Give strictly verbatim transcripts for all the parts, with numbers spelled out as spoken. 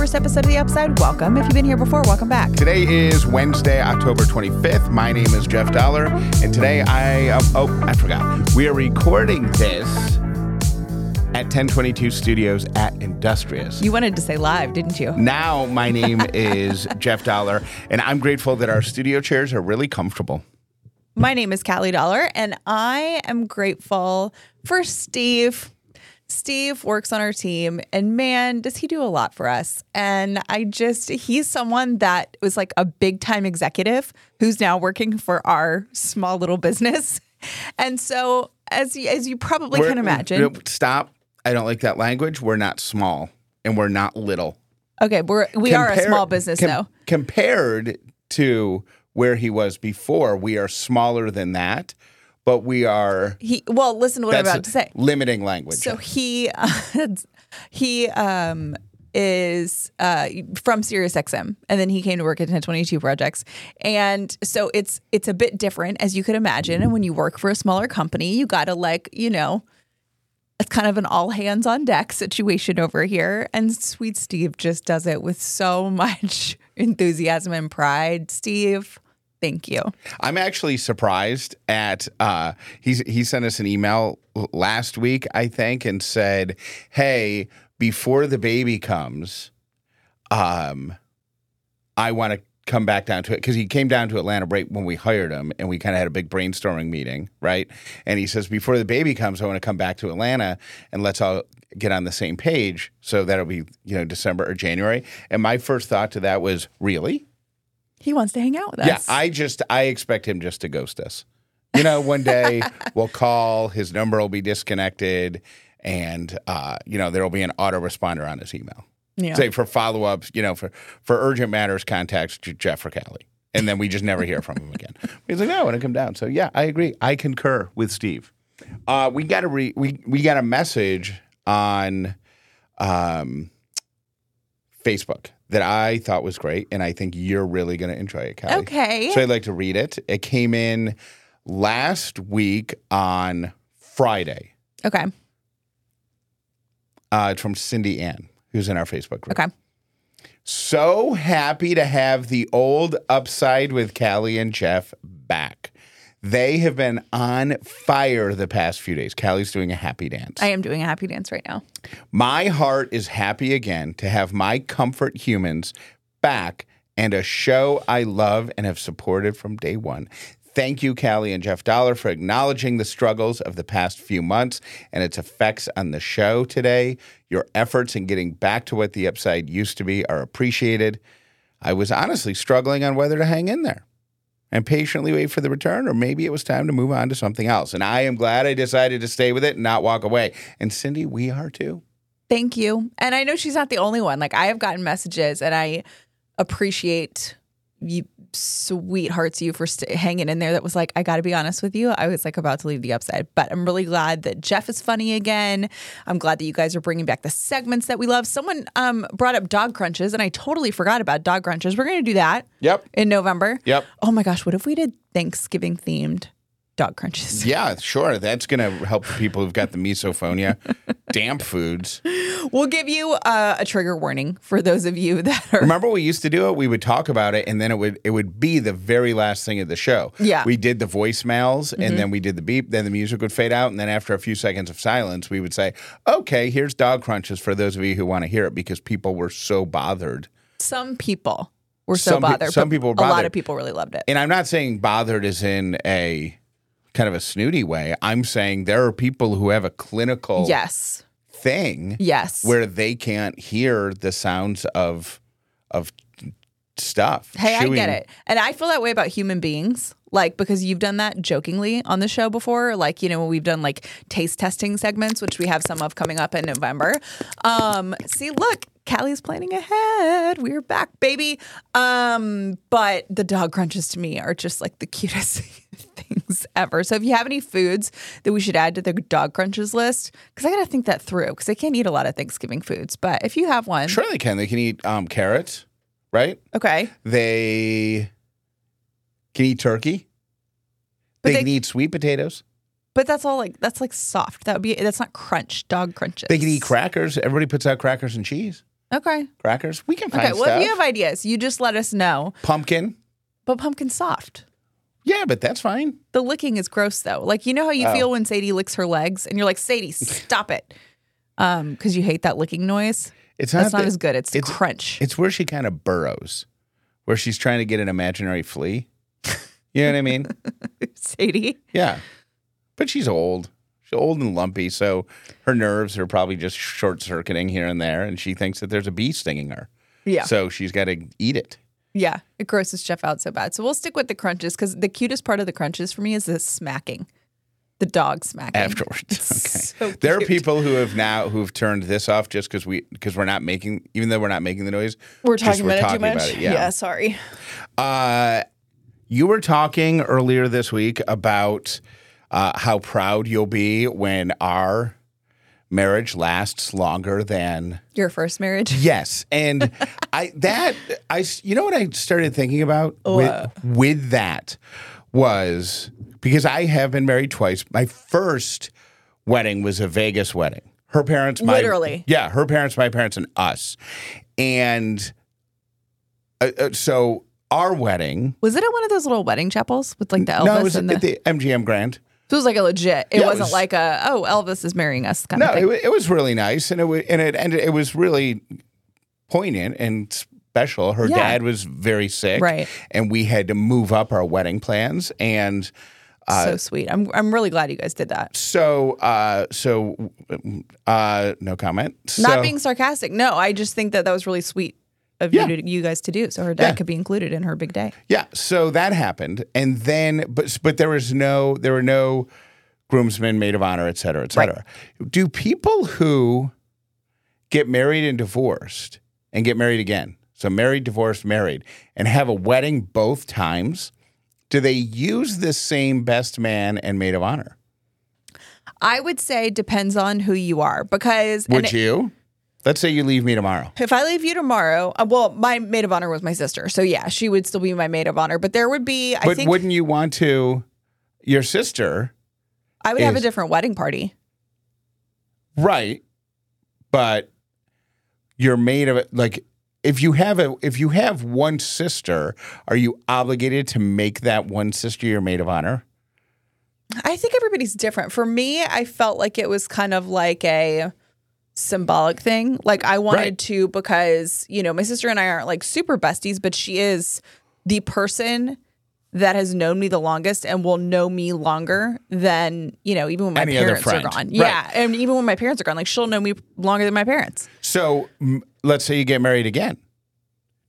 first episode of The Upside, welcome. If you've been here before, welcome back. Today is Wednesday, October twenty-fifth. My name is Jeff Dollar, and today I, um, oh, I forgot. We are recording this at ten twenty-two Studios at Industrious. You wanted to say live, didn't you? Now my name is Jeff Dollar, and I'm grateful that our studio chairs are really comfortable. My name is Callie Dollar, and I am grateful for Steve. Steve works on our team, and man, does he do a lot for us. And I just, he's someone that was like a big-time executive who's now working for our small little business. And so, as, as you probably we're, can imagine. Stop. I don't like that language. We're not small, and we're not little. Okay, we're, we Compar- are a small business, com- though. Compared to where he was before, we are smaller than that. But we are... He, well, listen to what I'm about to say. Limiting language. So he uh, he um, is uh, from SiriusXM, and then he came to work at ten twenty-two Projects. And so it's it's a bit different, as you could imagine. And when you work for a smaller company, you got to, like, you know, it's kind of an all-hands-on-deck situation over here. And sweet Steve just does it with so much enthusiasm and pride. Steve... Thank you. I'm actually surprised at uh, he's, he sent us an email last week, I think, and said, hey, before the baby comes, um, I want to come back down to it. Because he came down to Atlanta right when we hired him, and we kind of had a big brainstorming meeting, right? And he says, before the baby comes, I want to come back to Atlanta, and let's all get on the same page. So that'll be, you know, December or January. And my first thought to that was, really? He wants to hang out with us. Yeah, I just, I expect him just to ghost us. You know, one day we'll call, his number will be disconnected, and, uh, you know, there will be an autoresponder on his email. Yeah. Say for follow-ups, you know, for, for urgent matters, contact Jeff or Callie. And then we just never hear from him again. He's like, no, I want to come down. So, yeah, I agree. I concur with Steve. Uh, we got a re- we, we got a message on um, Facebook that I thought was great, and I think you're really going to enjoy it, Callie. Okay. So I'd like to read it. It came in last week on Friday. Okay. Uh, it's from Cindy Ann, who's in our Facebook group. Okay. So happy to have the old Upside with Callie and Jeff back. They have been on fire the past few days. Callie's doing a happy dance. I am doing a happy dance right now. My heart is happy again to have my comfort humans back and a show I love and have supported from day one. Thank you, Callie and Jeff Dollar, for acknowledging the struggles of the past few months and its effects on the show today. Your efforts in getting back to what The Upside used to be are appreciated. I was honestly struggling on whether to hang in there and patiently wait for the return, or maybe it was time to move on to something else. And I am glad I decided to stay with it and not walk away. And Cindy, we are too. Thank you. And I know she's not the only one. Like, I have gotten messages, and I appreciate you, sweethearts, you for st- hanging in there. That was like, I got to be honest with you. I was like about to leave The Upside, but I'm really glad that Jeff is funny again. I'm glad that you guys are bringing back the segments that we love. Someone um, brought up dog crunches, and I totally forgot about dog crunches. We're going to do that. Yep. In November. Yep. Oh my gosh. What if we did Thanksgiving themed dog crunches? Yeah, sure. That's going to help people who've got the misophonia, damp foods. We'll give you uh, a trigger warning for those of you that are... Remember we used to do it? We would talk about it, and then it would it would be the very last thing of the show. Yeah. We did the voicemails, mm-hmm. and then we did the beep, then the music would fade out, and then after a few seconds of silence, we would say, okay, here's dog crunches for those of you who want to hear it, because people were so bothered. Some people were so some bothered. Pe- some people were bothered. A lot of people really loved it. And I'm not saying bothered as in a... kind of a snooty way. I'm saying there are people who have a clinical yes. thing yes. where they can't hear the sounds of of stuff. Hey, chewing. I get it. And I feel that way about human beings, like, because you've done that jokingly on the show before. Like, you know, we've done like taste testing segments, which we have some of coming up in November. Um, see, look, Callie's planning ahead. We're back, baby. Um, but the dog crunches to me are just like the cutest things ever. So if you have any foods that we should add to the dog crunches list, because I got to think that through, because I can't eat a lot of Thanksgiving foods. But if you have one. Sure they can. They can eat um, carrots, right? Okay. They can eat turkey. They, they can eat sweet potatoes. But that's all like, that's like soft. That would be, that's not crunch, dog crunches. They can eat crackers. Everybody puts out crackers and cheese. Okay. Crackers. We can find okay, well, stuff. If you have ideas, you just let us know. Pumpkin. But pumpkin's soft. Yeah, but that's fine. The licking is gross, though. Like, you know how you oh. feel when Sadie licks her legs? And you're like, Sadie, stop it. Because um, you hate that licking noise. It's not, That's not the, as good. It's, it's crunch. It's where she kind of burrows, where she's trying to get an imaginary flea. You know what I mean? Sadie? Yeah. But she's old. She's old and lumpy, so her nerves are probably just short-circuiting here and there, and she thinks that there's a bee stinging her. Yeah. So she's got to eat it. Yeah, it grosses Jeff out so bad. So we'll stick with the crunches, because the cutest part of the crunches for me is the smacking, the dog smacking. Afterwards. It's okay. So there are people who have now who've turned this off just because we, because we're not making, even though we're not making the noise. We're talking just, about we're it talking too much. About it. Yeah. yeah, sorry. Uh, you were talking earlier this week about uh, how proud you'll be when our marriage lasts longer than your first marriage. Yes, and I that I you know what I started thinking about with, with that was because I have been married twice. My first wedding was a Vegas wedding. Her parents, my literally, yeah, her parents, my parents, and us. And uh, uh, so our wedding was it at one of those little wedding chapels with like the Elvis? No, it was and at the, the M G M Grand. So it was like a legit. It yeah, wasn't it was, like a oh Elvis is marrying us kind no, of thing. No, it, it was really nice, and it was, and it and it was really poignant and special. Her yeah. dad was very sick, right? And we had to move up our wedding plans. And uh, so sweet. I'm I'm really glad you guys did that. So uh, so uh, no comment. So, not being sarcastic. No, I just think that that was really sweet of yeah. you, to, you guys to do. So her dad yeah. could be included in her big day. Yeah. So that happened. And then, but, but there was no, there were no groomsmen, maid of honor, et cetera, et cetera. Right. Do people who get married and divorced and get married again, so married, divorced, married, and have a wedding both times, do they use this same best man and maid of honor? I would say depends on who you are because. Would and it, you? Let's say you leave me tomorrow. If I leave you tomorrow, uh, well, my maid of honor was my sister. So, yeah, she would still be my maid of honor. But there would be, I but think. But wouldn't you want to, your sister. I would is, have a different wedding party. Right. But you're maid of, like, if you have a, if you have one sister, are you obligated to make that one sister your maid of honor? I think everybody's different. For me, I felt like it was kind of like a symbolic thing. Like I wanted right. to because, you know, my sister and I aren't like super besties, but she is the person that has known me the longest and will know me longer than, you know, even when my Any parents are gone. Right. Yeah. And even when my parents are gone, like she'll know me longer than my parents. So m- let's say you get married again.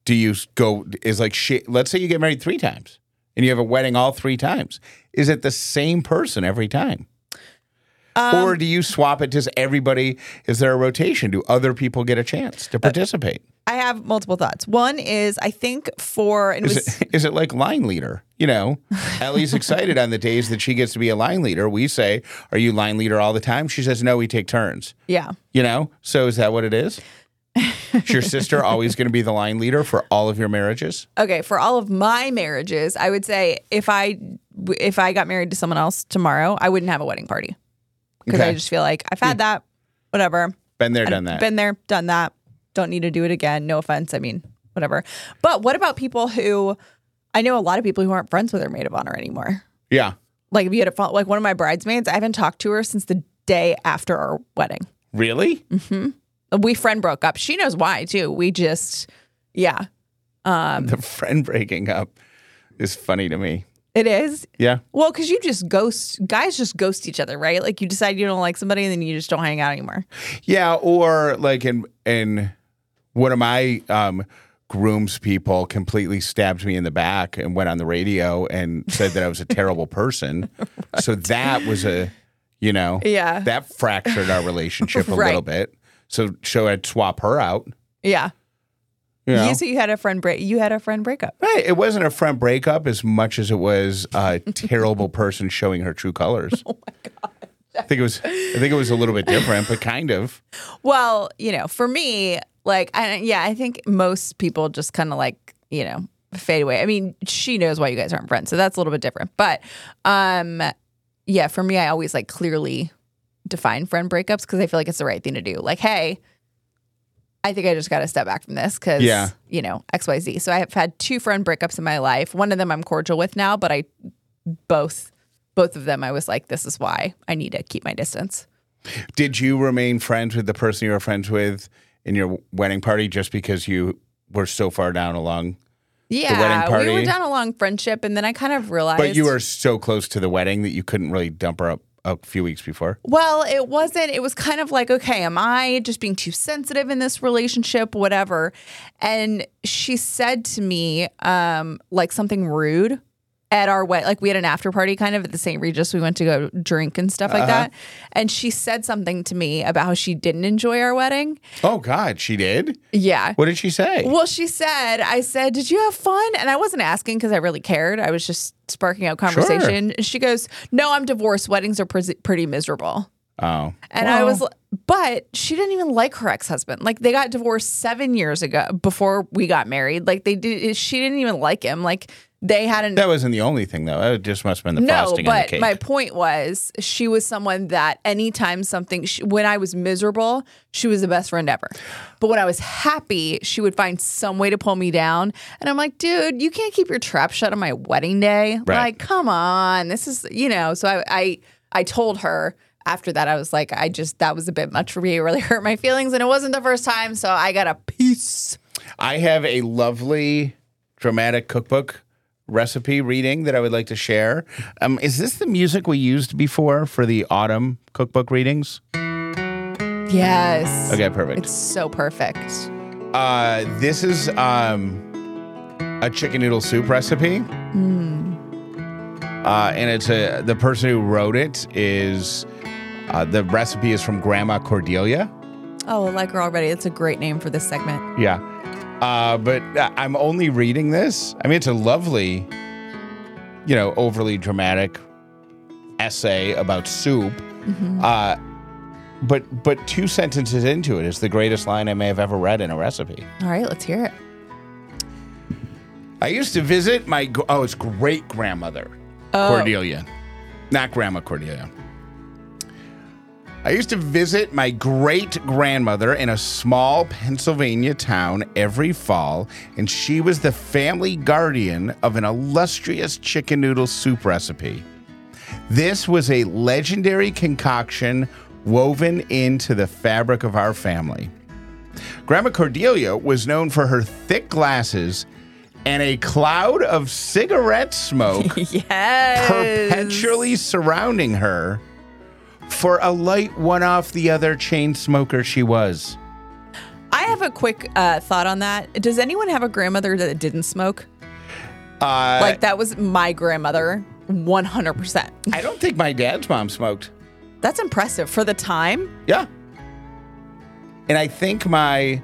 Do you go is like she let's say you get married three times and you have a wedding all three times. Is it the same person every time? Um, or do you swap it? Does everybody, is there a rotation? Do other people get a chance to participate? I have multiple thoughts. One is I think for... It is, was, it, is it like line leader? You know, Ellie's excited on the days that she gets to be a line leader. We say, are you line leader all the time? She says, no, we take turns. Yeah. You know, so is that what it is? Is your sister always going to be the line leader for all of your marriages? Okay, for all of my marriages, I would say if I if I got married to someone else tomorrow, I wouldn't have a wedding party. Because okay. I just feel like I've had that, whatever. Been there, done that. Been there, done that. Don't need to do it again. No offense. I mean, whatever. But what about people who, I know a lot of people who aren't friends with their maid of honor anymore. Yeah. Like if you had a phone, like one of my bridesmaids, I haven't talked to her since the day after our wedding. Really? Mm-hmm. We friend broke up. She knows why too. We just, yeah. Um, the friend breaking up is funny to me. It is? Yeah. Well, because you just ghost, guys just ghost each other, right? Like you decide you don't like somebody and then you just don't hang out anymore. Yeah, or like in, in one of my um, groom's people completely stabbed me in the back and went on the radio and said that I was a terrible person. Right. So that was a, you know, yeah. that fractured our relationship a right. little bit. So, so I'd swap her out. Yeah. You know? Yeah, so you had a friend break. You had a friend breakup. Right. It wasn't a friend breakup as much as it was a terrible person showing her true colors. Oh my God. I think it was. I think it was a little bit different, but kind of. Well, you know, for me, like, I, yeah, I think most people just kind of like, you know, fade away. I mean, she knows why you guys aren't friends, so that's a little bit different. But, um, yeah, for me, I always like clearly define friend breakups because I feel like it's the right thing to do. Like, hey. I think I just got to step back from this because, yeah. you know, X, Y, Z. So I have had two friend breakups in my life. One of them I'm cordial with now, but I both both of them I was like, this is why I need to keep my distance. Did you remain friends with the person you were friends with in your wedding party just because you were so far down along yeah, the wedding party? Yeah, we were down along friendship, and then I kind of realized— But you were so close to the wedding that you couldn't really dump her up a few weeks before? Well, it wasn't. It was kind of like, okay, am I just being too sensitive in this relationship, whatever? And she said to me, um, like, something rude at our wedding. Like, we had an after party kind of at the Saint Regis. We went to go drink and stuff like uh-huh. that. And she said something to me about how she didn't enjoy our wedding. Oh, God, she did? Yeah. What did she say? Well, she said, I said, did you have fun? And I wasn't asking because I really cared. I was just sparking up conversation. Sure. She goes, no, I'm divorced. Weddings are pre- pretty miserable. Oh. And well. I was, but she didn't even like her ex-husband. Like, they got divorced seven years ago before we got married. Like, they did, she didn't even like him. Like, they hadn't. That wasn't the only thing, though. It just must have been the no, frosting on the cake. No, but my point was, she was someone that anytime something, she, when I was miserable, she was the best friend ever. But when I was happy, she would find some way to pull me down. And I'm like, dude, you can't keep your trap shut on my wedding day. Right. Like, come on. This is, you know. So I, I, I told her after that, I was like, I just, that was a bit much for me. It really hurt my feelings. And it wasn't the first time. So I got a peace. I have a lovely dramatic cookbook recipe reading that I would like to share. Um, is this the music we used before for the autumn cookbook readings? Yes. Okay, perfect. It's so perfect. Uh, this is um, a chicken noodle soup recipe. Mm. Uh, and it's a, the person who wrote it is, uh, the recipe is from Grandma Cordelia. Oh, I like her already. It's a great name for this segment. Yeah. Uh, but I'm only reading this. I mean, it's a lovely, you know, overly dramatic essay about soup. Mm-hmm. Uh, but but two sentences into it is the greatest line I may have ever read in a recipe. All right, let's hear it. I used to visit my, oh, it's great grandmother, oh. Cordelia. Not Grandma Cordelia. I used to visit my great-grandmother in a small Pennsylvania town every fall, and she was the family guardian of an illustrious chicken noodle soup recipe. This was a legendary concoction woven into the fabric of our family. Grandma Cordelia was known for her thick glasses and a cloud of cigarette smoke yes. perpetually surrounding her. For a light one-off the other chain smoker she was. I have a quick uh, thought on that. Does anyone have a grandmother that didn't smoke? Uh, like, that was my grandmother, one hundred percent. I don't think my dad's mom smoked. That's impressive. For the time? Yeah. And I think my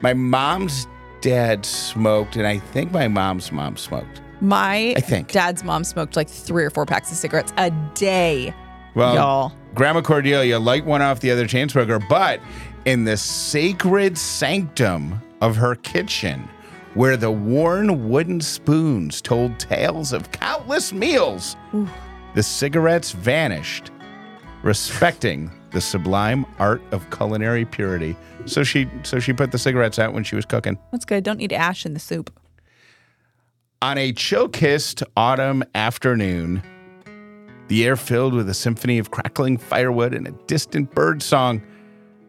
my mom's dad smoked, and I think my mom's mom smoked. My I think. dad's mom smoked like three or four packs of cigarettes a day, well, y'all. Grandma Cordelia, like one off the other chain smoker, but in the sacred sanctum of her kitchen, where the worn wooden spoons told tales of countless meals, ooh, the cigarettes vanished, respecting the sublime art of culinary purity. So she, so she put the cigarettes out when she was cooking. That's good. Don't need ash in the soup. On a chill-kissed autumn afternoon, the air filled with a symphony of crackling firewood and a distant bird song,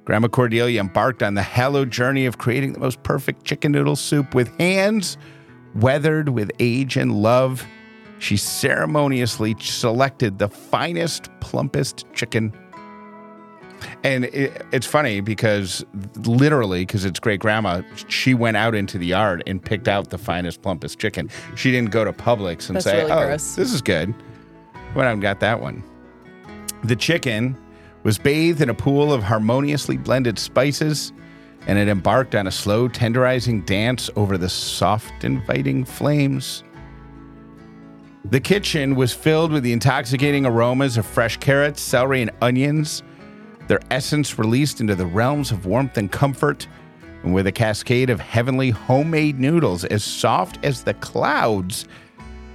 Grandma Cordelia embarked on the hallowed journey of creating the most perfect chicken noodle soup with hands weathered with age and love. She ceremoniously selected the finest, plumpest chicken. And it, it's funny because literally, because it's great grandma, she went out into the yard and picked out the finest, plumpest chicken. She didn't go to Publix and That's say, really oh, gross. This is good. Went out and got that one. The chicken was bathed in a pool of harmoniously blended spices, and it embarked on a slow, tenderizing dance over the soft, inviting flames. The kitchen was filled with the intoxicating aromas of fresh carrots, celery, and onions, their essence released into the realms of warmth and comfort, and with a cascade of heavenly homemade noodles as soft as the clouds,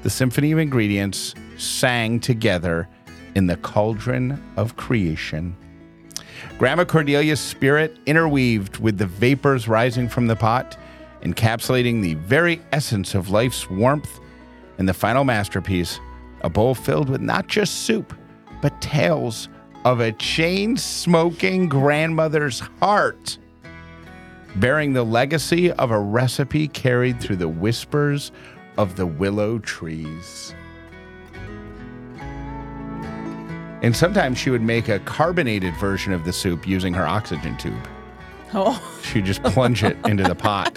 the symphony of ingredients sang together in the cauldron of creation. Grandma Cordelia's spirit interweaved with the vapors rising from the pot, encapsulating the very essence of life's warmth, and the final masterpiece, a bowl filled with not just soup, but tales of a chain-smoking grandmother's heart, bearing the legacy of a recipe carried through the whispers of the willow trees. And sometimes she would make a carbonated version of the soup using her oxygen tube. Oh. She'd just plunge it into the pot.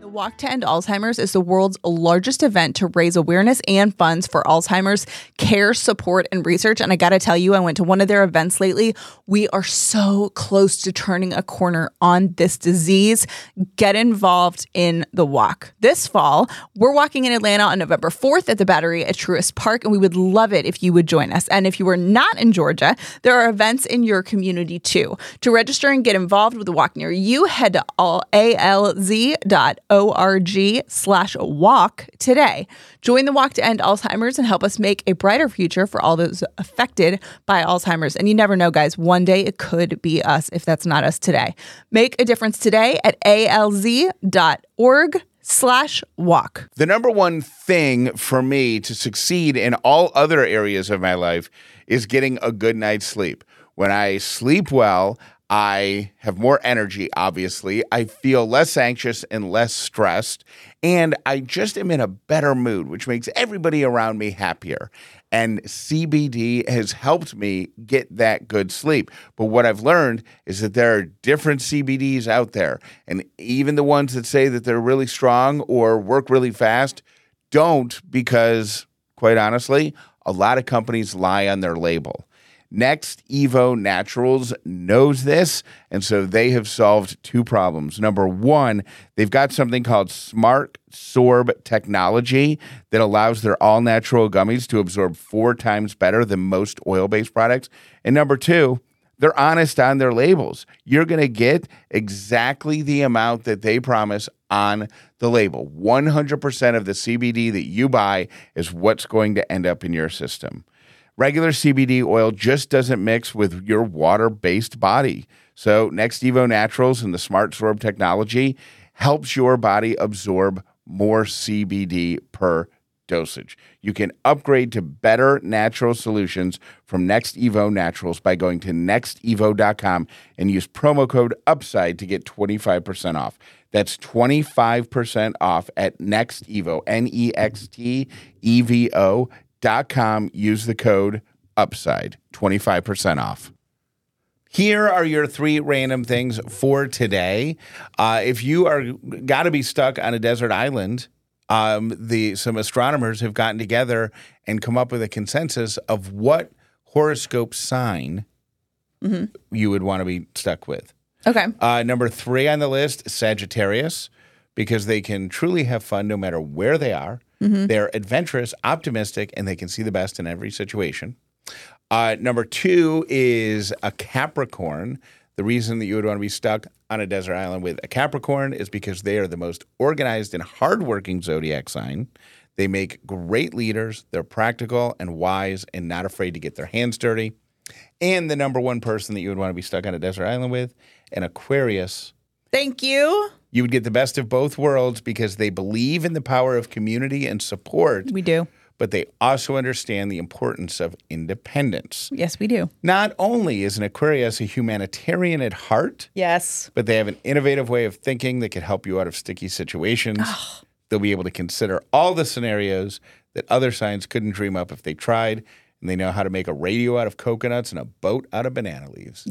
The Walk to End Alzheimer's is the world's largest event to raise awareness and funds for Alzheimer's care, support, and research. And I got to tell you, I went to one of their events lately. We are so close to turning a corner on this disease. Get involved in the walk. This fall, we're walking in Atlanta on November fourth at the Battery at Truist Park, and we would love it if you would join us. And if you are not in Georgia, there are events in your community too. To register and get involved with the walk near you, head to alz dot org slash walk today. Join the Walk to End Alzheimer's and help us make a brighter future for all those affected by Alzheimer's. And you never know, guys, one day it could be us if that's not us today. Make a difference today at alz dot org slash walk. The number one thing for me to succeed in all other areas of my life is getting a good night's sleep. When I sleep well, I have more energy, obviously. I feel less anxious and less stressed. And I just am in a better mood, which makes everybody around me happier. And C B D has helped me get that good sleep. But what I've learned is that there are different C B Ds out there. And even the ones that say that they're really strong or work really fast don't, because, quite honestly, a lot of companies lie on their label. NextEvo Naturals knows this, and so they have solved two problems. Number one, they've got something called Smart Sorb technology that allows their all-natural gummies to absorb four times better than most oil-based products. And number two, they're honest on their labels. You're going to get exactly the amount that they promise on the label. one hundred percent of the C B D that you buy is what's going to end up in your system. Regular C B D oil just doesn't mix with your water-based body. So NextEvo Naturals and the Smart Sorb technology helps your body absorb more C B D per dosage. You can upgrade to better natural solutions from NextEvo Naturals by going to next evo dot com and use promo code UPSIDE to get twenty-five percent off. That's twenty-five percent off at NextEvo, N E X T E V O Dot com. Use the code UPSIDE, twenty-five percent off. Here are your three random things for today. Uh, if you are got to be stuck on a desert island, um, the some astronomers have gotten together and come up with a consensus of what horoscope sign mm-hmm. you would want to be stuck with. Okay. Uh, number three on the list, Sagittarius, because they can truly have fun no matter where they are. Mm-hmm. They're adventurous, optimistic, and they can see the best in every situation. Uh, number two is a Capricorn. The reason that you would want to be stuck on a desert island with a Capricorn is because they are the most organized and hardworking zodiac sign. They make great leaders. They're practical and wise and not afraid to get their hands dirty. And the number one person that you would want to be stuck on a desert island with, an Aquarius. Thank you. You would get the best of both worlds because they believe in the power of community and support. We do. But they also understand the importance of independence. Yes, we do. Not only is an Aquarius a humanitarian at heart. Yes. But they have an innovative way of thinking that could help you out of sticky situations. Oh. They'll be able to consider all the scenarios that other signs couldn't dream up if they tried. And they know how to make a radio out of coconuts and a boat out of banana leaves.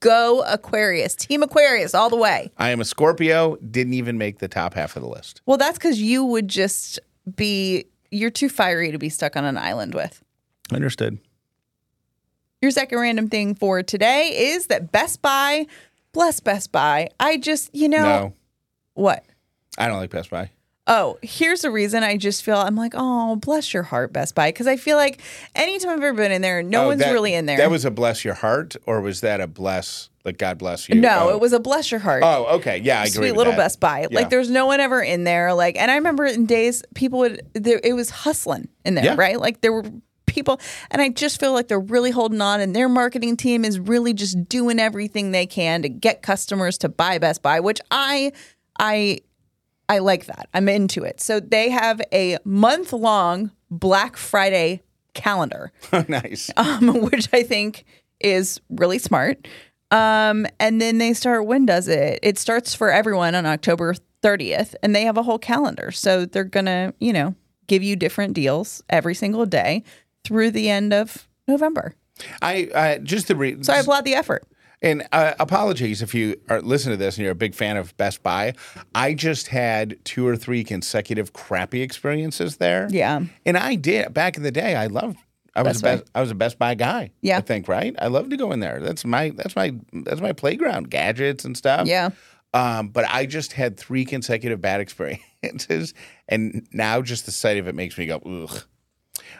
Go Aquarius. Team Aquarius all the way. I am a Scorpio. Didn't even make the top half of the list. Well, that's because you would just be, you're too fiery to be stuck on an island with. Understood. Your second random thing for today is that Best Buy, bless Best Buy. I just, you know. No. What? I don't like Best Buy. Oh, here's the reason I just feel, I'm like, oh, bless your heart, Best Buy. Because I feel like anytime I've ever been in there, no oh, one's that, really in there. That was a bless your heart, or was that a bless, like, God bless you? No, oh. It was a bless your heart. Oh, okay. Yeah, I agree Sweet with little that. Best Buy. Yeah. Like, there's no one ever in there. Like, and I remember in days, people would, there, it was hustling in there, yeah. right? Like, there were people, and I just feel like they're really holding on, and their marketing team is really just doing everything they can to get customers to buy Best Buy, which I, I... I like that. I'm into it. So they have a month-long Black Friday calendar. Oh, nice. Um, which I think is really smart. Um, and then they start, when does it? It starts for everyone on October thirtieth, and they have a whole calendar. So they're going to, you know, give you different deals every single day through the end of November. I, I just the re- So I applaud the effort. And uh, apologies if you are listening to this and you're a big fan of Best Buy. I just had two or three consecutive crappy experiences there. Yeah. And I did. Back in the day, I loved I was a best, I was a Best Buy guy. Yeah. I think, right? I loved to go in there. That's my that's my that's my playground, gadgets and stuff. Yeah. Um, but I just had three consecutive bad experiences, and now just the sight of it makes me go, ugh.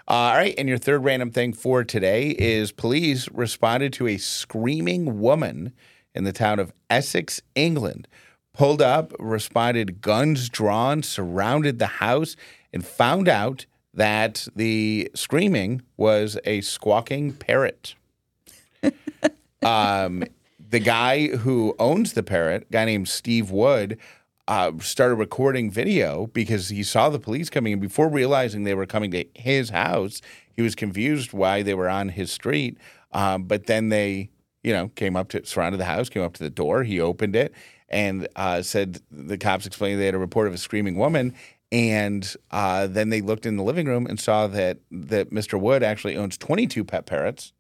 Uh, all right, and your third random thing for today is police responded to a screaming woman in the town of Essex, England. Pulled up, responded, guns drawn, surrounded the house, and found out that the screaming was a squawking parrot. um, the guy who owns the parrot, a guy named Steve Wood, Uh, started recording video because he saw the police coming in. Before realizing they were coming to his house, he was confused why they were on his street. Um, but then they, you know, came up to, surrounded the house, came up to the door. He opened it and uh, said the cops explained they had a report of a screaming woman. And uh, then they looked in the living room and saw that, that Mister Wood actually owns twenty-two pet parrots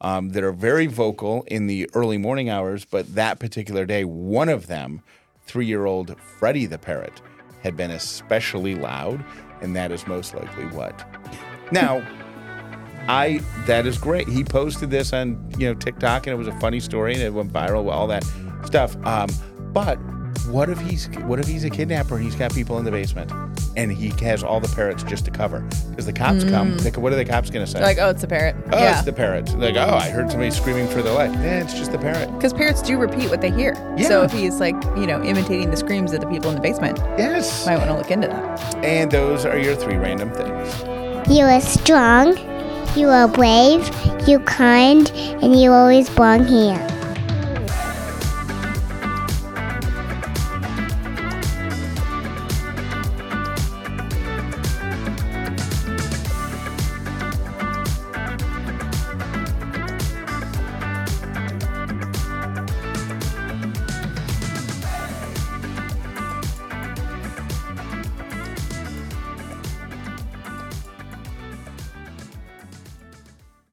um, that are very vocal in the early morning hours. But that particular day, one of them, three-year-old Freddie the parrot, had been especially loud, and that is most likely what. Now, I that is great. He posted this on you know TikTok, and it was a funny story, and it went viral, all that stuff. Um, but what if he's what if he's a kidnapper and he's got people in the basement, and he has all the parrots just to cover? Because the cops mm. come. They, what are the cops going to say? They're like, oh, it's a parrot. Oh, yeah. It's the parrot. They're like, oh, I heard somebody screaming for their life. Yeah, it's just the parrot. Because parrots do repeat what they hear. Yeah. So if he's like, you know, imitating the screams of the people in the basement, yes, might want to look into that. And those are your three random things. You are strong. You are brave. You're kind, and you always belong here.